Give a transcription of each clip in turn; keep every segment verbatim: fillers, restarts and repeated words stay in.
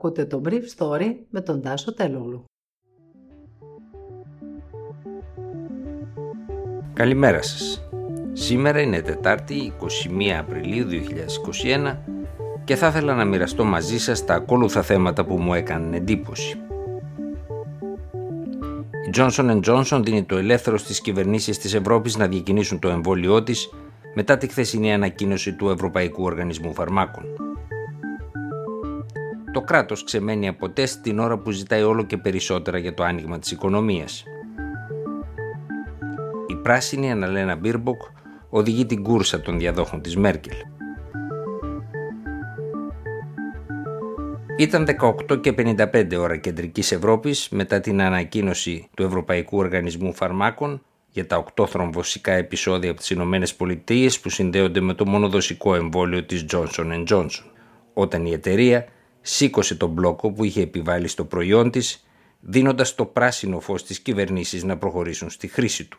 Ακούτε το Brief Story με τον Τάσο Τελούλου. Καλημέρα σας. Σήμερα είναι Τετάρτη, εικοστή πρώτη Απριλίου δύο χιλιάδες είκοσι ένα και θα ήθελα να μοιραστώ μαζί σας τα ακόλουθα θέματα που μου έκαναν εντύπωση. Η Johnson εντ Johnson δίνει το ελεύθερο στις κυβερνήσεις της Ευρώπης να διακινήσουν το εμβόλιό της μετά τη χθεσινή ανακοίνωση του Ευρωπαϊκού Οργανισμού Φαρμάκων. Το κράτος ξεμένει από τεστ την ώρα που ζητάει όλο και περισσότερα για το άνοιγμα της οικονομίας. Η πράσινη Αναλένα Μπίρμποκ οδηγεί την κούρσα των διαδόχων της Μέρκελ. Ήταν δεκαοκτώ και πενήντα πέντε ώρα κεντρικής Ευρώπης μετά την ανακοίνωση του Ευρωπαϊκού Οργανισμού Φαρμάκων για τα οκτώ θρομβωσικά επεισόδια από τις Ηνωμένες Πολιτείες που συνδέονται με το μονοδοσικό εμβόλιο της Johnson εντ Johnson, όταν η εταιρεία σήκωσε τον μπλόκο που είχε επιβάλει στο προϊόν της, δίνοντας το πράσινο φως στις κυβερνήσεις να προχωρήσουν στη χρήση του.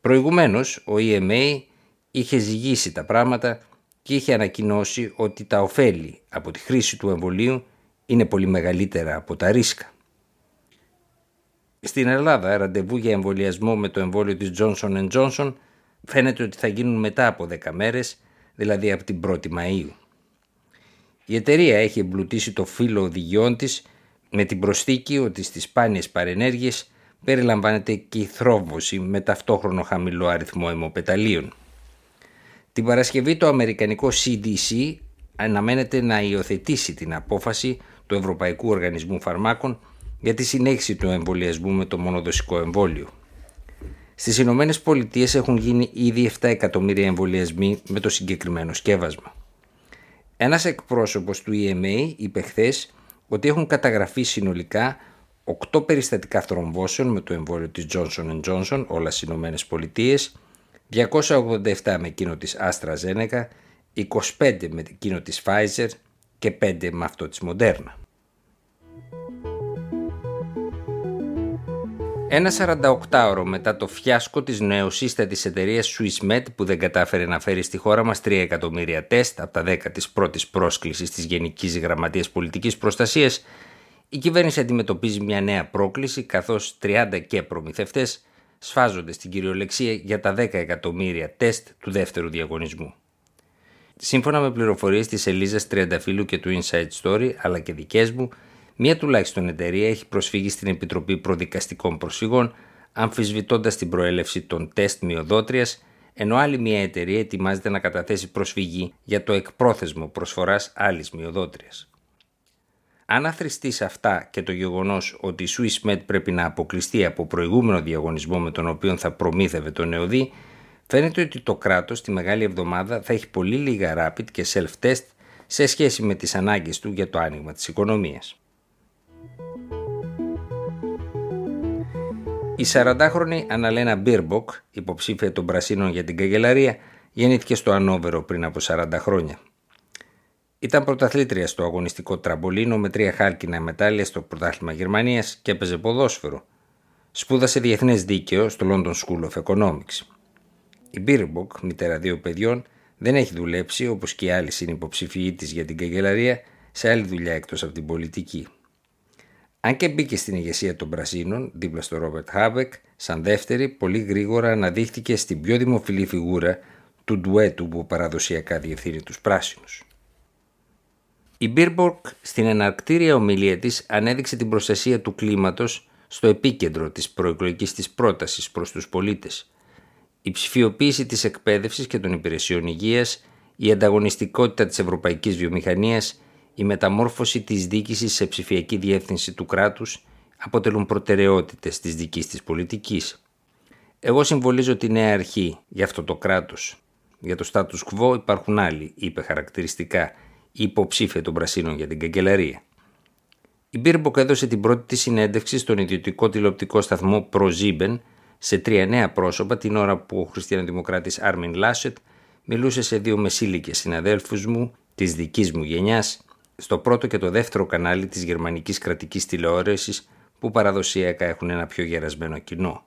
Προηγουμένως, ο ι εμ έι είχε ζυγίσει τα πράγματα και είχε ανακοινώσει ότι τα ωφέλη από τη χρήση του εμβολίου είναι πολύ μεγαλύτερα από τα ρίσκα. Στην Ελλάδα, ραντεβού για εμβολιασμό με το εμβόλιο της Johnson εντ Johnson φαίνεται ότι θα γίνουν μετά από δέκα μέρες, δηλαδή από την πρώτη Μαΐου. Η εταιρεία έχει εμπλουτίσει το φύλλο οδηγιών της με την προσθήκη ότι στις σπάνιες παρενέργειες περιλαμβάνεται και η θρόμβωση με ταυτόχρονο χαμηλό αριθμό αιμοπεταλίων. Την Παρασκευή το αμερικανικό σι ντι σι αναμένεται να υιοθετήσει την απόφαση του Ευρωπαϊκού Οργανισμού Φαρμάκων για τη συνέχιση του εμβολιασμού με το μονοδοσικό εμβόλιο. Στις Ηνωμένες Πολιτείες έχουν γίνει ήδη επτά εκατομμύρια εμβολιασμοί με το συγκεκριμένο σκεύασμα. Ένας εκπρόσωπος του ι εμ έι είπε χθες ότι έχουν καταγραφεί συνολικά οκτώ περιστατικά θρομβώσεων με το εμβόλιο της Johnson εντ Johnson, όλα στις Ηνωμένες Πολιτείες, διακόσια ογδόντα επτά με εκείνο της AstraZeneca, είκοσι πέντε με εκείνο της Pfizer και πέντε με αυτό της Moderna. Ένα σαράντα οκτώ ώρο μετά το φιάσκο της νεοσύστατης εταιρείας Swissmed που δεν κατάφερε να φέρει στη χώρα μας τρία εκατομμύρια τεστ από τα δέκα της πρώτης πρόσκλησης της Γενικής Γραμματείας Πολιτικής Προστασίας, η κυβέρνηση αντιμετωπίζει μια νέα πρόκληση καθώς τριάντα και προμηθευτές σφάζονται στην κυριολεξία για τα δέκα εκατομμύρια τεστ του δεύτερου διαγωνισμού. Σύμφωνα με πληροφορίες της Ελίζας Τριανταφύλου και του Inside Story αλλά και δικές μου, μία τουλάχιστον εταιρεία έχει προσφύγει στην Επιτροπή Προδικαστικών Προσφύγων αμφισβητώντας την προέλευση των τεστ μειοδότριας, ενώ άλλη μία εταιρεία ετοιμάζεται να καταθέσει προσφυγή για το εκπρόθεσμο προσφοράς άλλης μειοδότριας. Αν αθρηστεί σε αυτά και το γεγονός ότι η Swissmed πρέπει να αποκλειστεί από προηγούμενο διαγωνισμό με τον οποίο θα προμήθευε το ΝΕΟΔΗ, φαίνεται ότι το κράτος τη Μεγάλη Εβδομάδα θα έχει πολύ λίγα rapid και self-test σε σχέση με τις ανάγκες του για το άνοιγμα της οικονομίας. Η σαραντάχρονη Αναλένα Μπίρμποκ, υποψήφια των Πρασίνων για την Καγκελαρία, γεννήθηκε στο Ανόβερο πριν από σαράντα χρόνια. Ήταν πρωταθλήτρια στο αγωνιστικό τραμπολίνο με τρία χάλκινα μετάλλια στο πρωτάθλημα Γερμανίας και έπαιζε ποδόσφαιρο. Σπούδασε διεθνές δίκαιο στο London School of Economics. Η Μπίρμποκ, μητέρα δύο παιδιών, δεν έχει δουλέψει όπως και οι άλλοι συνυποψηφοί της για την Καγκελαρία σε άλλη δουλειά εκτός από την πολιτική. Αν και μπήκε στην ηγεσία των Πρασίνων, δίπλα στο Ρόμπερτ Χάβεκ, σαν δεύτερη, πολύ γρήγορα αναδείχθηκε στην πιο δημοφιλή φιγούρα του ντουέτου που παραδοσιακά διευθύνει τους Πράσινους. Η Μπίρμποκ στην εναρκτήρια ομιλία της ανέδειξε την προστασία του κλίματος στο επίκεντρο της προεκλογικής της πρότασης προς τους πολίτες. Η ψηφιοποίηση της εκπαίδευσης και των υπηρεσιών υγείας, η ανταγωνιστικότητα της ευρωπαϊκής βιομηχανίας, η μεταμόρφωση της διοίκησης σε ψηφιακή διεύθυνση του κράτους αποτελούν προτεραιότητες της δικής της πολιτικής. Εγώ συμβολίζω τη νέα αρχή για αυτό το κράτος. Για το status quo υπάρχουν άλλοι, είπε χαρακτηριστικά η υποψήφια των Πρασίνων για την Καγκελαρία. Η Μπίρμποκ έδωσε την πρώτη της συνέντευξη στον ιδιωτικό τηλεοπτικό σταθμό ProZibben σε τρία νέα πρόσωπα την ώρα που ο χριστιανοδημοκράτης Άρμιν Λάσετ μιλούσε σε δύο μεσήλικες συναδέλφους μου της δικής μου γενιάς στο πρώτο και το δεύτερο κανάλι της γερμανικής κρατικής τηλεόρασης που παραδοσιακά έχουν ένα πιο γερασμένο κοινό.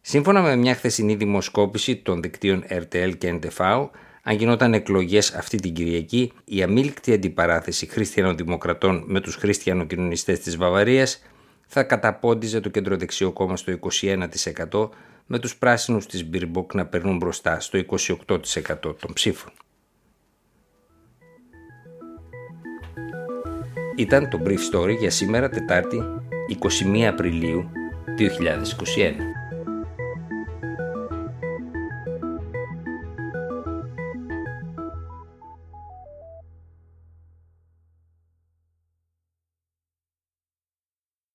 Σύμφωνα με μια χθεσινή δημοσκόπηση των δικτύων αρ τι ελ και εν τι βι, αν γινόταν εκλογές αυτή την Κυριακή, η αμήλικτη αντιπαράθεση χριστιανοδημοκρατών με τους χριστιανοκοινωνιστές της Βαβαρίας θα καταπόντιζε το κεντροδεξιό κόμμα στο είκοσι ένα τοις εκατό, με τους πράσινους της Μπίρμποκ να περνούν μπροστά στο είκοσι οκτώ τοις εκατό των ψήφων. Ήταν το Brief Story για σήμερα Τετάρτη είκοσι μία Απριλίου δύο χιλιάδες είκοσι ένα.